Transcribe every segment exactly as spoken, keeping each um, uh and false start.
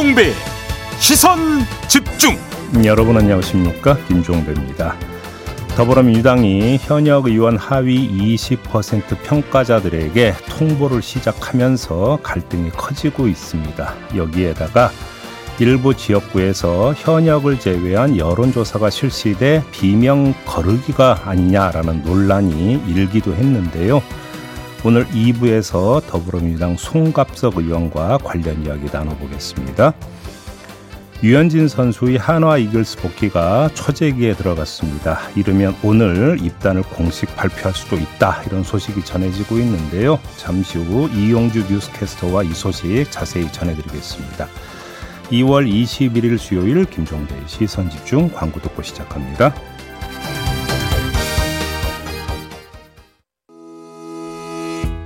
김종배 시선 집중. 여러분 안녕하십니까? 김종배입니다. 더불어민주당이 현역 의원 하위 이십 퍼센트 평가자들에게 통보를 시작하면서 갈등이 커지고 있습니다. 여기에다가 일부 지역구에서 현역을 제외한 여론조사가 실시돼 비명 거르기가 아니냐라는 논란이 일기도 했는데요. 오늘 이 부에서 더불어민주당 송갑석 의원과 관련 이야기 나눠보겠습니다. 유현진 선수의 한화 이글스 복귀가 초재기에 들어갔습니다. 이르면 오늘 입단을 공식 발표할 수도 있다, 이런 소식이 전해지고 있는데요. 잠시 후 이용주 뉴스캐스터와 이 소식 자세히 전해드리겠습니다. 이월 이십일일 수요일 김종대의 시선집중, 광고 듣고 시작합니다.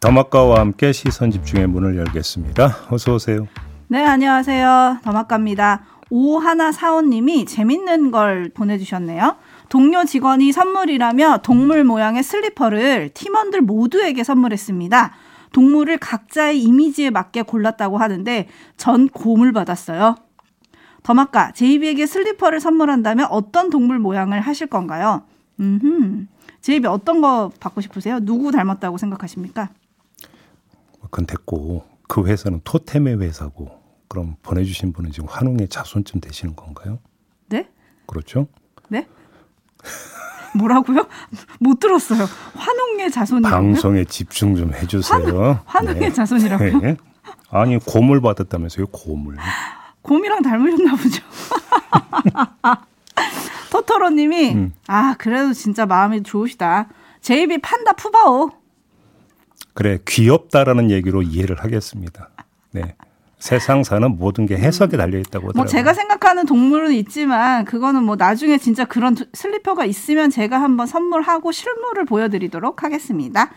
더마카와 함께 시선집중의 문을 열겠습니다. 어서 오세요. 네, 안녕하세요. 더마카입니다. 오일사오님이 재밌는 걸 보내주셨네요. 동료 직원이 선물이라며 동물 모양의 슬리퍼를 팀원들 모두에게 선물했습니다. 동물을 각자의 이미지에 맞게 골랐다고 하는데 전 곰을 받았어요. 더마카, 제이비에게 슬리퍼를 선물한다면 어떤 동물 모양을 하실 건가요? 음흠. 제이비 어떤 거 받고 싶으세요? 누구 닮았다고 생각하십니까? 그건 됐고, 그 회사는 토템의 회사고, 그럼 보내주신 분은 지금 환웅의 자손쯤 되시는 건가요? 네? 그렇죠? 네? 뭐라고요? 못 들었어요. 환웅의 자손이라고요? 방송에 집중 좀 해주세요. 환, 환웅의 네. 자손이라고요? 네. 아니, 곰을 받았다면서요, 곰을. 곰이랑 닮으셨나 보죠. 토토로님이 음. 아, 그래도 진짜 마음이 좋으시다. 제이비 판다 푸바오. 그래, 귀엽다라는 얘기로 이해를 하겠습니다. 네. 세상 사는 모든 게 해석에 달려있다고 하더라고요. 뭐 제가 생각하는 동물은 있지만 그거는 뭐 나중에 진짜 그런 슬리퍼가 있으면 제가 한번 선물하고 실물을 보여드리도록 하겠습니다.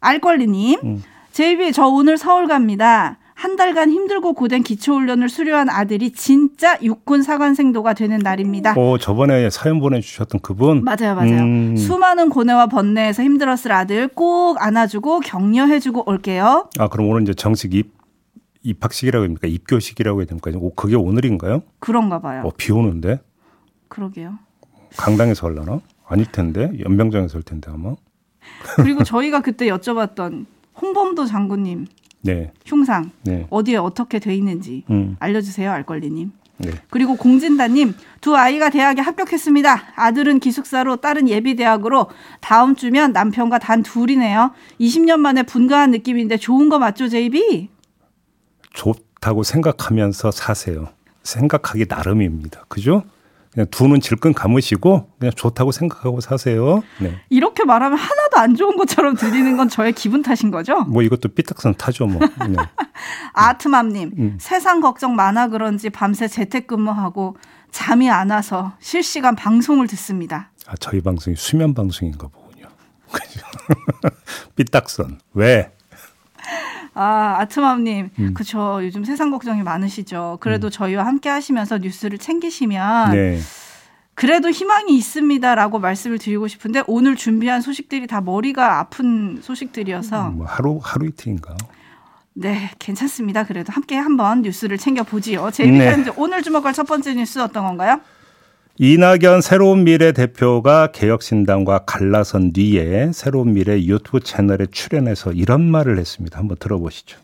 알권리님. 음. 제이비 저 오늘 서울 갑니다. 한 달간 힘들고 고된 기초훈련을 수료한 아들이 진짜 육군 사관생도가 되는 날입니다. 오, 저번에 사연 보내주셨던 그분. 맞아요. 맞아요. 음. 수많은 고뇌와 번뇌에서 힘들었을 아들 꼭 안아주고 격려해주고 올게요. 아, 그럼 오늘 이제 정식 입, 입학식이라고 합니까? 입교식이라고 해야 됩니까? 오, 그게 오늘인가요? 그런가 봐요. 어, 비 오는데? 그러게요. 강당에서 하려나? 아닐 텐데. 연병장에서 할 텐데 아마. 그리고 저희가 그때 여쭤봤던 홍범도 장군님. 네. 흉상 네. 어디에 어떻게 돼 있는지 음. 알려주세요, 알권리님. 네. 그리고 공진다님, 두 아이가 대학에 합격했습니다. 아들은 기숙사로, 딸은 예비대학으로. 다음 주면 남편과 단 둘이네요. 이십 년 만에 분가한 느낌인데 좋은 거 맞죠, 제이비? 좋다고 생각하면서 사세요. 생각하기 나름입니다. 그죠? 그냥 두 눈 질끈 감으시고 그냥 좋다고 생각하고 사세요. 네. 이렇게 말하면 하나도 안 좋은 것처럼 들리는 건 저의 기분 탓인 거죠? 뭐 이것도 삐딱선 타죠 뭐. 네. 아트맘님. 음. 세상 걱정 많아 그런지 밤새 재택근무하고 잠이 안 와서 실시간 방송을 듣습니다. 아, 저희 방송이 수면 방송인가 보군요. 삐딱선. 왜? 아, 아트맘님, 음. 그쵸. 요즘 세상 걱정이 많으시죠. 그래도 음. 저희와 함께 하시면서 뉴스를 챙기시면 네. 그래도 희망이 있습니다라고 말씀을 드리고 싶은데 오늘 준비한 소식들이 다 머리가 아픈 소식들이어서 음, 뭐 하루, 하루 이틀인가? 네, 괜찮습니다. 그래도 함께 한번 뉴스를 챙겨보지요. 제이비 타임즈 네. 오늘 주목할 첫 번째 뉴스 어떤 건가요? 이낙연 새로운 미래 대표가 개혁신당과 갈라선 뒤에 새로운 미래 유튜브 채널에 출연해서 이런 말을 했습니다. 한번 들어보시죠.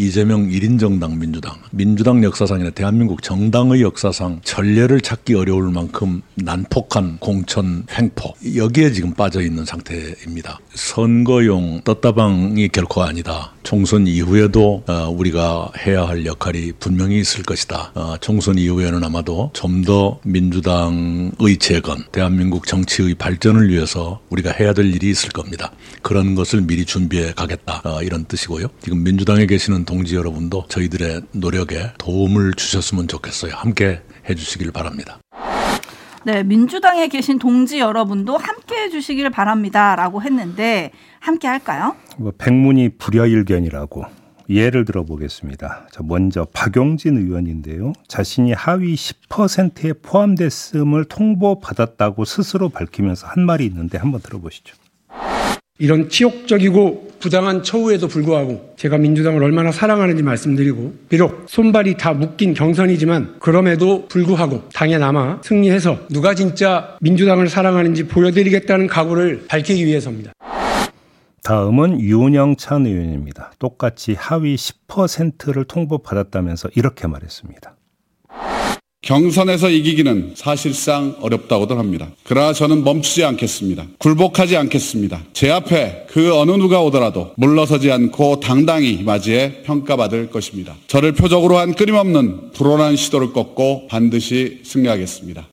이재명 일 인 정당 민주당, 민주당 역사상이나 대한민국 정당의 역사상 전례를 찾기 어려울 만큼 난폭한 공천 횡포, 여기에 지금 빠져있는 상태입니다. 선거용 떴다방이 결코 아니다. 총선 이후에도 우리가 해야 할 역할이 분명히 있을 것이다. 총선 이후에는 아마도 좀 더 민주당의 재건, 대한민국 정치의 발전을 위해서 우리가 해야 될 일이 있을 겁니다. 그런 것을 미리 준비해 가겠다, 이런 뜻이고요. 지금 민주당에 계시는 동지 여러분도 저희들의 노력에 도움을 주셨으면 좋겠어요. 함께 해주시길 바랍니다. 네, 민주당에 계신 동지 여러분도 함께해 주시기를 바랍니다라고 했는데 함께 할까요? 뭐 백문이 불여일견이라고 예를 들어보겠습니다. 자, 먼저 박용진 의원인데요. 자신이 하위 십 퍼센트에 포함됐음을 통보받았다고 스스로 밝히면서 한 말이 있는데 한번 들어보시죠. 이런 치욕적이고 부당한 처우에도 불구하고 제가 민주당을 얼마나 사랑하는지 말씀드리고 비록 손발이 다 묶인 경선이지만 그럼에도 불구하고 당에 남아 승리해서 누가 진짜 민주당을 사랑하는지 보여드리겠다는 각오를 밝히기 위해서입니다. 다음은 윤영찬 의원입니다. 똑같이 하위 십 퍼센트를 통보받았다면서 이렇게 말했습니다. 경선에서 이기기는 사실상 어렵다고들 합니다. 그러나 저는 멈추지 않겠습니다. 굴복하지 않겠습니다. 제 앞에 그 어느 누가 오더라도 물러서지 않고 당당히 맞이해 평가받을 것입니다. 저를 표적으로 한 끊임없는 불온한 시도를 꺾고 반드시 승리하겠습니다.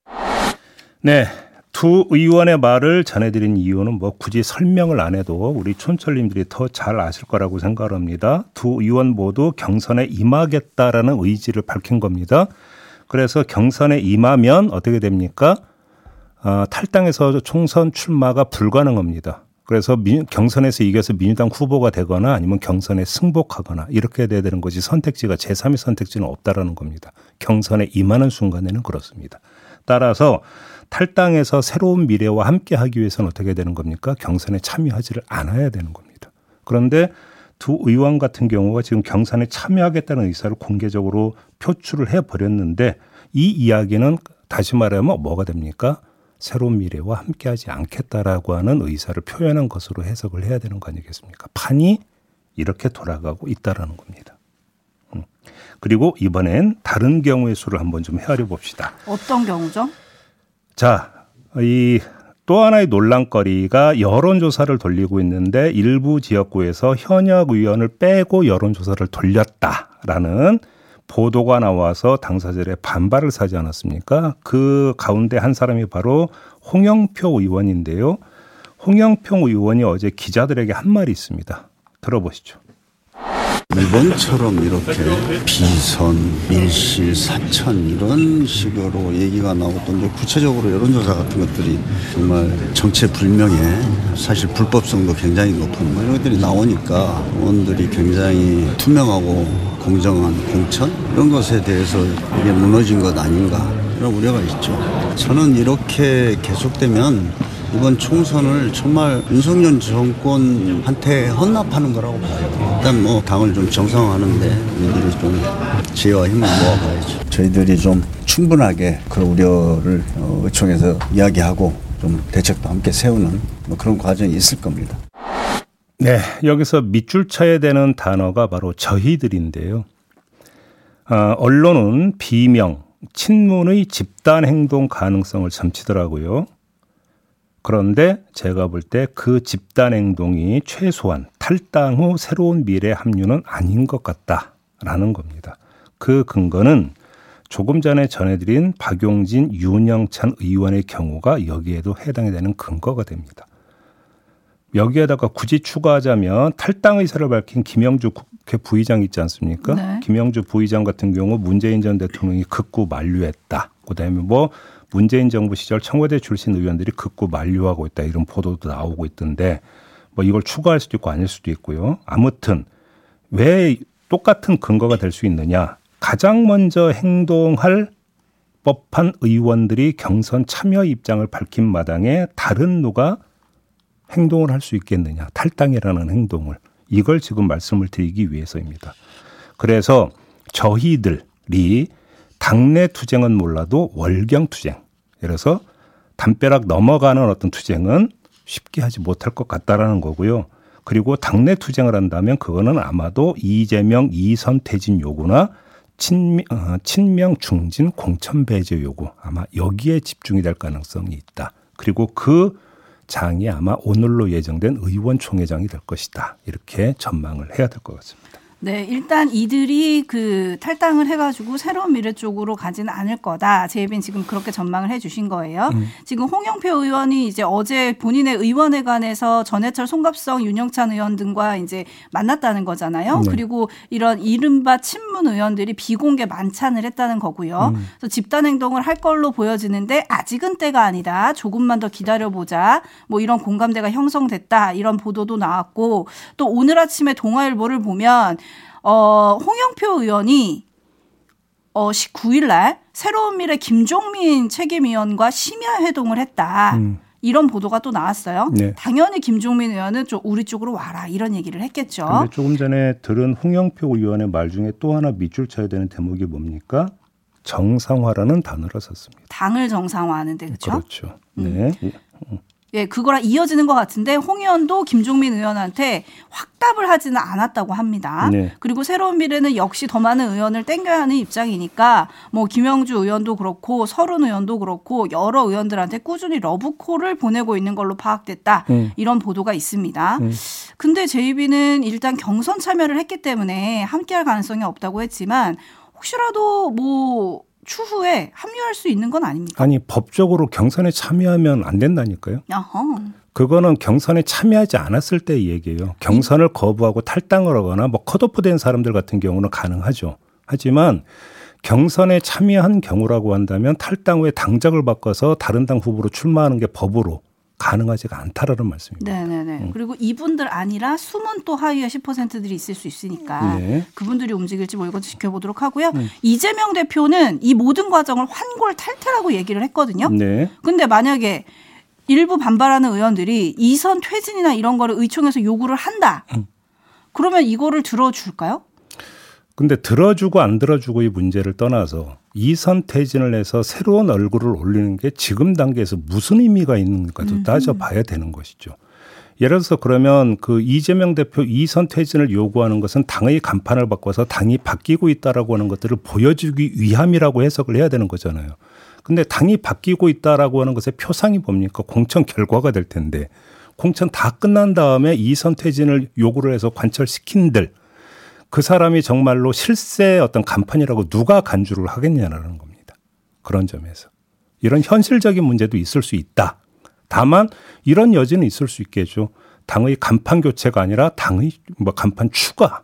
네, 두 의원의 말을 전해드린 이유는 뭐 굳이 설명을 안 해도 우리 촌철님들이 더 잘 아실 거라고 생각합니다. 두 의원 모두 경선에 임하겠다라는 의지를 밝힌 겁니다. 그래서 경선에 임하면 어떻게 됩니까? 아, 탈당해서 총선 출마가 불가능합니다. 그래서 민, 경선에서 이겨서 민주당 후보가 되거나 아니면 경선에 승복하거나 이렇게 돼야 되는 것이 선택지가 제삼의 선택지는 없다라는 겁니다. 경선에 임하는 순간에는 그렇습니다. 따라서 탈당해서 새로운 미래와 함께하기 위해서는 어떻게 되는 겁니까? 경선에 참여하지를 않아야 되는 겁니다. 그런데 두 의원 같은 경우가 지금 경선에 참여하겠다는 의사를 공개적으로 표출을 해버렸는데 이 이야기는 다시 말하면 뭐가 됩니까? 새로운 미래와 함께하지 않겠다라고 하는 의사를 표현한 것으로 해석을 해야 되는 거 아니겠습니까? 판이 이렇게 돌아가고 있다라는 겁니다. 음. 그리고 이번엔 다른 경우의 수를 한번 좀 헤아려 봅시다. 어떤 경우죠? 자, 이... 또 하나의 논란거리가 여론조사를 돌리고 있는데 일부 지역구에서 현역 의원을 빼고 여론조사를 돌렸다라는 보도가 나와서 당사자들의 반발을 사지 않았습니까? 그 가운데 한 사람이 바로 홍영표 의원인데요. 홍영표 의원이 어제 기자들에게 한 말이 있습니다. 들어보시죠. 이번처럼 이렇게 비선, 밀실, 사천 이런 식으로 얘기가 나오던데 구체적으로 여론조사 같은 것들이 정말 정체불명에 사실 불법성도 굉장히 높은 이런 것들이 나오니까 의원들이 굉장히 투명하고 공정한 공천 이런 것에 대해서 이게 무너진 것 아닌가 이런 우려가 있죠. 저는 이렇게 계속되면 이번 총선을 정말 윤석열 정권한테 헌납하는 거라고 봐요. 일단 뭐 당을 좀 정상화하는데 우리들이 좀 지혜와 힘을 모아봐야죠. 저희들이 좀 충분하게 그 우려를 의총에서 이야기하고 좀 대책도 함께 세우는 뭐 그런 과정이 있을 겁니다. 네, 여기서 밑줄 쳐야 되는 단어가 바로 저희들인데요. 아, 언론은 비명, 친문의 집단 행동 가능성을 점치더라고요. 그런데 제가 볼 때 그 집단 행동이 최소한 탈당 후 새로운 미래 합류는 아닌 것 같다라는 겁니다. 그 근거는 조금 전에 전해드린 박용진, 윤영찬 의원의 경우가 여기에도 해당이 되는 근거가 됩니다. 여기에다가 굳이 추가하자면 탈당 의사를 밝힌 김영주 국회 부의장 있지 않습니까? 네. 김영주 부의장 같은 경우 문재인 전 대통령이 극구 만류했다. 그다음에 뭐 문재인 정부 시절 청와대 출신 의원들이 극구 만류하고 있다. 이런 보도도 나오고 있던데 뭐 이걸 추가할 수도 있고 아닐 수도 있고요. 아무튼 왜 똑같은 근거가 될 수 있느냐. 가장 먼저 행동할 법한 의원들이 경선 참여 입장을 밝힌 마당에 다른 누가 행동을 할 수 있겠느냐. 탈당이라는 행동을. 이걸 지금 말씀을 드리기 위해서입니다. 그래서 저희들이 당내 투쟁은 몰라도 월경 투쟁. 그래서 담벼락 넘어가는 어떤 투쟁은 쉽게 하지 못할 것 같다라는 거고요. 그리고 당내 투쟁을 한다면 그거는 아마도 이재명 이선 퇴진 요구나 친명, 친명 중진 공천 배제 요구. 아마 여기에 집중이 될 가능성이 있다. 그리고 그 장이 아마 오늘로 예정된 의원총회장이 될 것이다. 이렇게 전망을 해야 될 것 같습니다. 네, 일단 이들이 그 탈당을 해가지고 새로운 미래 쪽으로 가지는 않을 거다. 제이비는 지금 그렇게 전망을 해주신 거예요. 음. 지금 홍영표 의원이 이제 어제 본인의 의원회관에서 전해철, 송갑석, 윤영찬 의원 등과 이제 만났다는 거잖아요. 네. 그리고 이런 이른바 친문 의원들이 비공개 만찬을 했다는 거고요. 음. 그래서 집단 행동을 할 걸로 보여지는데 아직은 때가 아니다. 조금만 더 기다려보자. 뭐 이런 공감대가 형성됐다. 이런 보도도 나왔고 또 오늘 아침에 동아일보를 보면 어, 홍영표 의원이 어, 십구 일날 새로운 미래 김종민 책임위원과 심야 회동을 했다. 음. 이런 보도가 또 나왔어요. 네. 당연히 김종민 의원은 좀 우리 쪽으로 와라 이런 얘기를 했겠죠. 근데 조금 전에 들은 홍영표 의원의 말 중에 또 하나 밑줄 쳐야 되는 대목이 뭡니까? 정상화라는 단어를 썼습니다. 당을 정상화하는데 그렇죠? 그렇죠. 네. 음. 예. 예, 그거랑 이어지는 것 같은데 홍 의원도 김종민 의원한테 확답을 하지는 않았다고 합니다. 네. 그리고 새로운 미래는 역시 더 많은 의원을 땡겨야 하는 입장이니까 뭐 김영주 의원도 그렇고 설훈 의원도 그렇고 여러 의원들한테 꾸준히 러브콜을 보내고 있는 걸로 파악됐다. 음. 이런 보도가 있습니다. 음. 근데 제이비는 일단 경선 참여를 했기 때문에 함께할 가능성이 없다고 했지만 혹시라도 뭐 추후에 합류할 수 있는 건 아닙니까? 아니 법적으로 경선에 참여하면 안 된다니까요. 어허. 그거는 경선에 참여하지 않았을 때의 얘기예요. 경선을 거부하고 탈당을 하거나 뭐 컷오프된 사람들 같은 경우는 가능하죠. 하지만 경선에 참여한 경우라고 한다면 탈당 후에 당적을 바꿔서 다른 당 후보로 출마하는 게 법으로 가능하지가 않다라는 말씀입니다. 네네네. 음. 그리고 이분들 아니라 숨은 또 하위의 십 퍼센트들이 있을 수 있으니까 네. 그분들이 움직일지 뭐 이것도 지켜보도록 하고요. 음. 이재명 대표는 이 모든 과정을 환골탈태라고 얘기를 했거든요. 네. 근데 만약에 일부 반발하는 의원들이 이선 퇴진이나 이런 거를 의총에서 요구를 한다. 음. 그러면 이거를 들어줄까요? 근데 들어주고 안 들어주고의 문제를 떠나서 이선 퇴진을 해서 새로운 얼굴을 올리는 게 지금 단계에서 무슨 의미가 있는가도 따져봐야 되는 것이죠. 예를 들어서 그러면 그 이재명 대표 이선 퇴진을 요구하는 것은 당의 간판을 바꿔서 당이 바뀌고 있다라고 하는 것들을 보여주기 위함이라고 해석을 해야 되는 거잖아요. 근데 당이 바뀌고 있다라고 하는 것의 표상이 뭡니까? 공천 결과가 될 텐데 공천 다 끝난 다음에 이선 퇴진을 요구를 해서 관철시킨들 그 사람이 정말로 실세의 어떤 간판이라고 누가 간주를 하겠냐라는 겁니다. 그런 점에서. 이런 현실적인 문제도 있을 수 있다. 다만 이런 여지는 있을 수 있겠죠. 당의 간판 교체가 아니라 당의 뭐 간판 추가.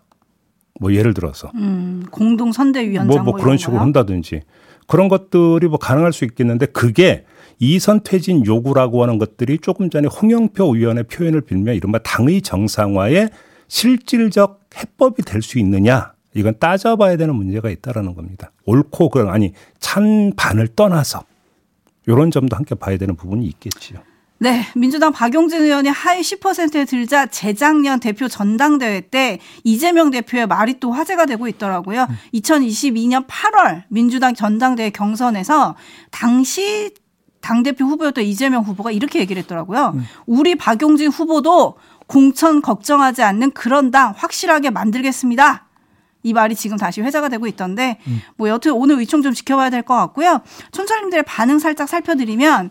뭐 예를 들어서. 음, 공동선대위원장. 뭐, 뭐 그런 식으로 한다든지. 그런 것들이 뭐 가능할 수 있겠는데 그게 이선 퇴진 요구라고 하는 것들이 조금 전에 홍영표 의원의 표현을 빌며 이른바 당의 정상화에 실질적 해법이 될 수 있느냐 이건 따져봐야 되는 문제가 있다라는 겁니다. 옳고 그런 아니 찬반을 떠나서 이런 점도 함께 봐야 되는 부분이 있겠지요. 네, 민주당 박용진 의원이 하위 십 퍼센트에 들자 재작년 대표 전당대회 때 이재명 대표의 말이 또 화제가 되고 있더라고요. 음. 이천이십이 년 팔월 민주당 전당대회 경선에서 당시 당대표 후보였던 이재명 후보가 이렇게 얘기를 했더라고요. 음. 우리 박용진 후보도 공천 걱정하지 않는 그런 당 확실하게 만들겠습니다. 이 말이 지금 다시 회자가 되고 있던데 음. 뭐 여튼 오늘 의총 좀 지켜봐야 될 것 같고요. 촌철님들의 반응 살짝 살펴드리면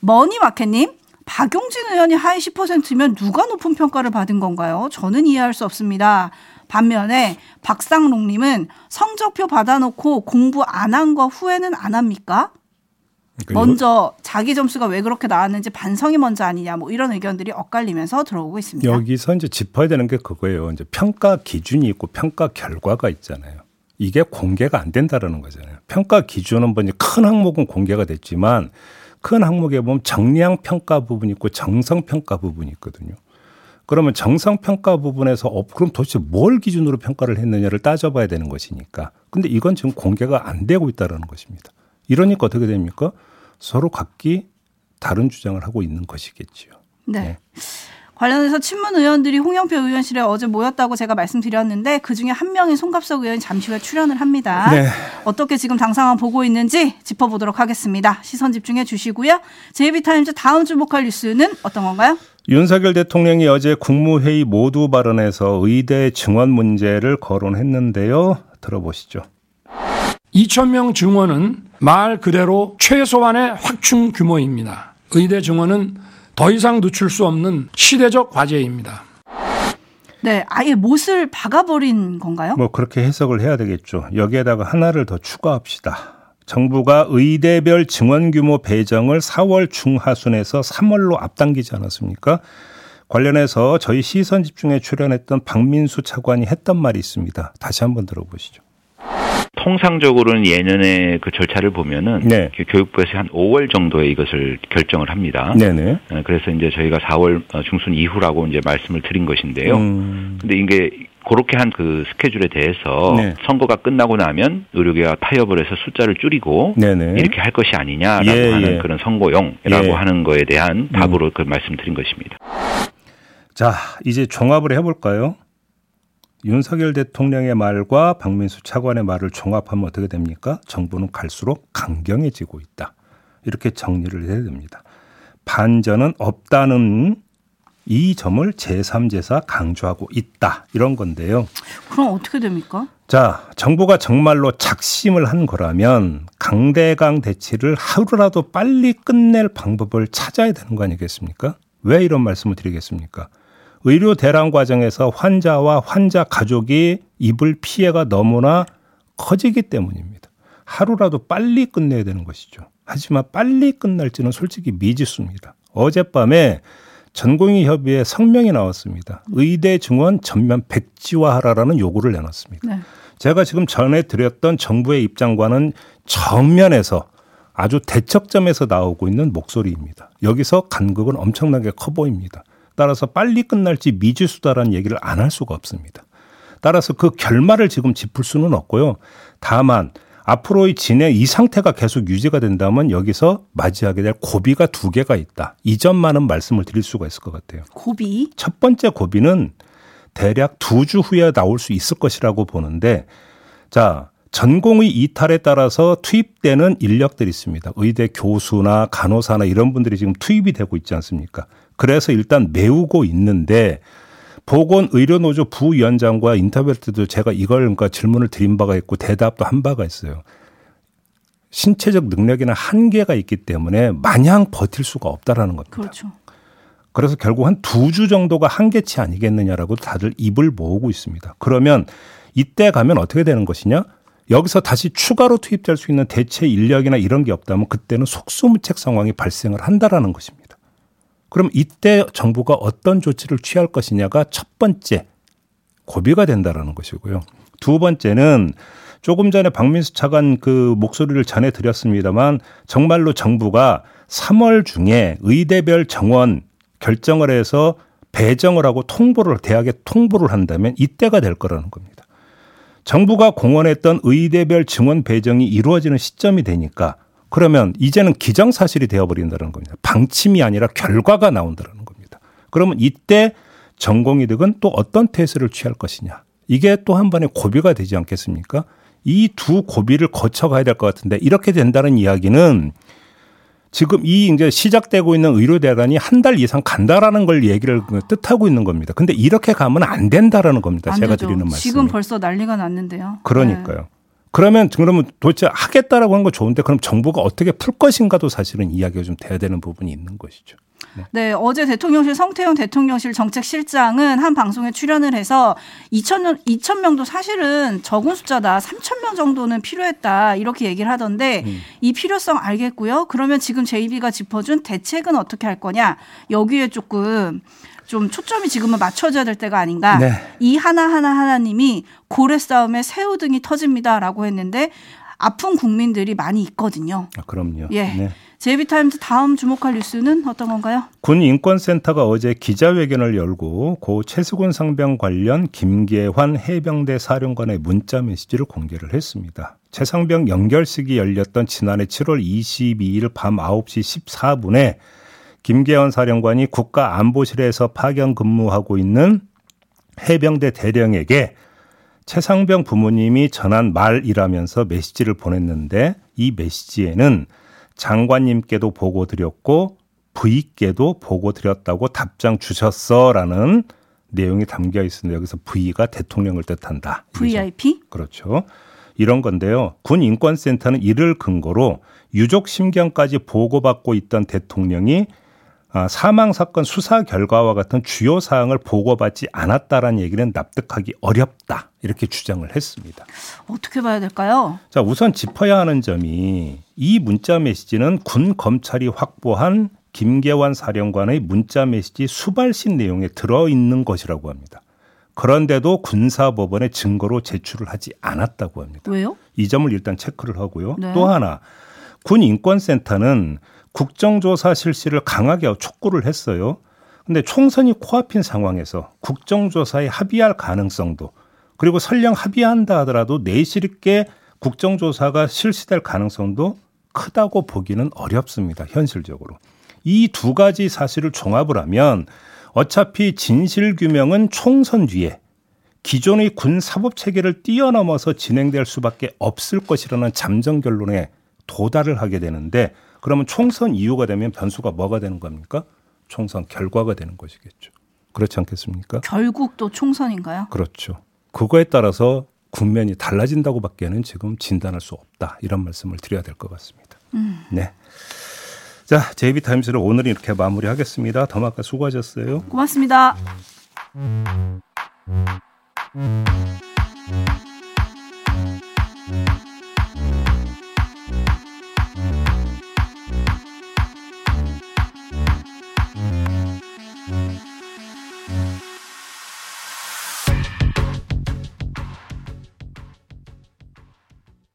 머니마켓님 박용진 의원이 하위 십 퍼센트면 누가 높은 평가를 받은 건가요? 저는 이해할 수 없습니다. 반면에 박상록님은 성적표 받아놓고 공부 안 한 거 후회는 안 합니까? 먼저 자기 점수가 왜 그렇게 나왔는지 반성이 먼저 아니냐 뭐 이런 의견들이 엇갈리면서 들어오고 있습니다. 여기서 이제 짚어야 되는 게 그거예요. 이제 평가 기준이 있고 평가 결과가 있잖아요. 이게 공개가 안 된다라는 거잖아요. 평가 기준은 뭐 이제 큰 항목은 공개가 됐지만 큰 항목에 보면 정량 평가 부분이 있고 정성 평가 부분이 있거든요. 그러면 정성 평가 부분에서 어, 그럼 도대체 뭘 기준으로 평가를 했느냐를 따져봐야 되는 것이니까. 근데 이건 지금 공개가 안 되고 있다라는 것입니다. 이러니까 어떻게 됩니까? 서로 각기 다른 주장을 하고 있는 것이겠지요. 네. 네. 관련해서 친문 의원들이 홍영표 의원실에 어제 모였다고 제가 말씀드렸는데 그중에 한 명인 송갑석 의원이 잠시 후에 출연을 합니다. 네. 어떻게 지금 당 상황 보고 있는지 짚어보도록 하겠습니다. 시선 집중해 주시고요. 제이비타임즈 다음 주목할 뉴스는 어떤 건가요? 윤석열 대통령이 어제 국무회의 모두 발언에서 의대 증원 문제를 거론했는데요. 들어보시죠. 이천 명 증원은 말 그대로 최소한의 확충 규모입니다. 의대 증원은 더 이상 늦출 수 없는 시대적 과제입니다. 네, 아예 못을 박아버린 건가요? 뭐 그렇게 해석을 해야 되겠죠. 여기에다가 하나를 더 추가합시다. 정부가 의대별 증원 규모 배정을 사월 중하순에서 삼월로 앞당기지 않았습니까? 관련해서 저희 시선 집중에 출연했던 박민수 차관이 했던 말이 있습니다. 다시 한번 들어보시죠. 통상적으로는 예년의 그 절차를 보면은 네. 교육부에서 한 오월 정도에 이것을 결정을 합니다. 네네. 그래서 이제 저희가 사월 중순 이후라고 이제 말씀을 드린 것인데요. 음. 근데 이게 그렇게 한 그 스케줄에 대해서 네. 선거가 끝나고 나면 의료계가 타협을 해서 숫자를 줄이고 네네. 이렇게 할 것이 아니냐라고 예, 하는 예. 그런 선거용이라고 예. 하는 거에 대한 답으로 음. 그 말씀드린 것입니다. 자, 이제 종합을 해볼까요? 윤석열 대통령의 말과 박민수 차관의 말을 종합하면 어떻게 됩니까? 정부는 갈수록 강경해지고 있다. 이렇게 정리를 해야 됩니다. 반전은 없다는 이 점을 제삼 제사 강조하고 있다. 이런 건데요. 그럼 어떻게 됩니까? 자, 정부가 정말로 작심을 한 거라면 강대강 대치를 하루라도 빨리 끝낼 방법을 찾아야 되는 거 아니겠습니까? 왜 이런 말씀을 드리겠습니까? 의료 대란 과정에서 환자와 환자 가족이 입을 피해가 너무나 커지기 때문입니다. 하루라도 빨리 끝내야 되는 것이죠. 하지만 빨리 끝날지는 솔직히 미지수입니다. 어젯밤에 전공의협의회 성명이 나왔습니다. 의대 증원 전면 백지화하라라는 요구를 내놨습니다. 네. 제가 지금 전해드렸던 정부의 입장과는 정면에서 아주 대척점에서 나오고 있는 목소리입니다. 여기서 간극은 엄청나게 커 보입니다. 따라서 빨리 끝날지 미지수다라는 얘기를 안 할 수가 없습니다. 따라서 그 결말을 지금 짚을 수는 없고요. 다만 앞으로의 진행 이 상태가 계속 유지가 된다면 여기서 맞이하게 될 고비가 두 개가 있다. 이 점만은 말씀을 드릴 수가 있을 것 같아요. 고비? 첫 번째 고비는 대략 두 주 후에 나올 수 있을 것이라고 보는데 자, 전공의 이탈에 따라서 투입되는 인력들이 있습니다. 의대 교수나 간호사나 이런 분들이 지금 투입이 되고 있지 않습니까? 그래서 일단 메우고 있는데 보건의료노조 부위원장과 인터뷰할 때도 제가 이걸 그러니까 질문을 드린 바가 있고 대답도 한 바가 있어요. 신체적 능력에는 한계가 있기 때문에 마냥 버틸 수가 없다라는 겁니다. 그렇죠. 그래서 결국 한 두 주 정도가 한계치 아니겠느냐라고 다들 입을 모으고 있습니다. 그러면 이때 가면 어떻게 되는 것이냐? 여기서 다시 추가로 투입될 수 있는 대체 인력이나 이런 게 없다면 그때는 속수무책 상황이 발생을 한다라는 것입니다. 그럼 이때 정부가 어떤 조치를 취할 것이냐가 첫 번째 고비가 된다라는 것이고요. 두 번째는 조금 전에 박민수 차관 그 목소리를 전해드렸습니다만 정말로 정부가 삼월 중에 의대별 정원 결정을 해서 배정을 하고 통보를 대학에 통보를 한다면 이때가 될 거라는 겁니다. 정부가 공언했던 의대별 증원 배정이 이루어지는 시점이 되니까 그러면 이제는 기정사실이 되어버린다는 겁니다. 방침이 아니라 결과가 나온다는 겁니다. 그러면 이때 전공의들은 또 어떤 태세를 취할 것이냐. 이게 또 한 번의 고비가 되지 않겠습니까? 이 두 고비를 거쳐가야 될 것 같은데 이렇게 된다는 이야기는 지금 이 이제 시작되고 있는 의료 대란이 한 달 이상 간다라는 걸 얘기를 뜻하고 있는 겁니다. 근데 이렇게 가면 안 된다라는 겁니다. 안 제가 되죠. 드리는 말씀. 지금 벌써 난리가 났는데요. 그러니까요. 네. 그러면 그러면 도대체 하겠다라고 하는 건 좋은데 그럼 정부가 어떻게 풀 것인가도 사실은 이야기가 좀 돼야 되는 부분이 있는 것이죠. 네. 네, 어제 대통령실 성태윤 대통령실 정책실장은 한 방송에 출연을 해서 이천 명도 사실은 적은 숫자다. 삼천 명 정도는 필요했다. 이렇게 얘기를 하던데 음. 이 필요성 알겠고요. 그러면 지금 제이비가 짚어준 대책은 어떻게 할 거냐. 여기에 조금 좀 초점이 지금은 맞춰져야 될 때가 아닌가. 네. 이 하나하나 하나님이 고래 싸움에 새우 등이 터집니다라고 했는데 아픈 국민들이 많이 있거든요. 아, 그럼요. 예. 네. 제이비 타임즈 다음 주목할 뉴스는 어떤 건가요? 군 인권센터가 어제 기자회견을 열고 고 채수근 상병 관련 김계환 해병대 사령관의 문자 메시지를 공개를 했습니다. 채상병 연결식이 열렸던 지난해 칠월 이십이일 밤 아홉시 십사분에 김계환 사령관이 국가안보실에서 파견 근무하고 있는 해병대 대령에게 채상병 부모님이 전한 말이라면서 메시지를 보냈는데 이 메시지에는 장관님께도 보고 드렸고 V께도 보고 드렸다고 답장 주셨어라는 내용이 담겨 있습니다. 여기서 V가 대통령을 뜻한다. 브이아이피? 그렇죠. 이런 건데요. 군 인권센터는 이를 근거로 유족 심경까지 보고받고 있던 대통령이 사망사건 수사 결과와 같은 주요 사항을 보고받지 않았다라는 얘기는 납득하기 어렵다. 이렇게 주장을 했습니다. 어떻게 봐야 될까요? 자, 우선 짚어야 하는 점이 이 문자 메시지는 군 검찰이 확보한 김계환 사령관의 문자 메시지 수발신 내용에 들어있는 것이라고 합니다. 그런데도 군사법원에 증거로 제출을 하지 않았다고 합니다. 왜요? 이 점을 일단 체크를 하고요. 네. 또 하나, 군인권센터는 국정조사 실시를 강하게 촉구를 했어요. 그런데 총선이 코앞인 상황에서 국정조사에 합의할 가능성도, 그리고 설령 합의한다 하더라도 내실 있게 국정조사가 실시될 가능성도 크다고 보기는 어렵습니다. 현실적으로. 이 두 가지 사실을 종합을 하면 어차피 진실규명은 총선 뒤에 기존의 군 사법체계를 뛰어넘어서 진행될 수밖에 없을 것이라는 잠정결론에 도달을 하게 되는데, 그러면 총선 이후가 되면 변수가 뭐가 되는 겁니까? 총선 결과가 되는 것이겠죠. 그렇지 않겠습니까? 결국 또 총선인가요? 그렇죠. 그거에 따라서 국면이 달라진다고밖에는 지금 진단할 수 없다. 이런 말씀을 드려야 될 것 같습니다. 음. 네. 자, 제이비 타임스를 오늘 이렇게 마무리하겠습니다. 더마카 수고하셨어요. 고맙습니다.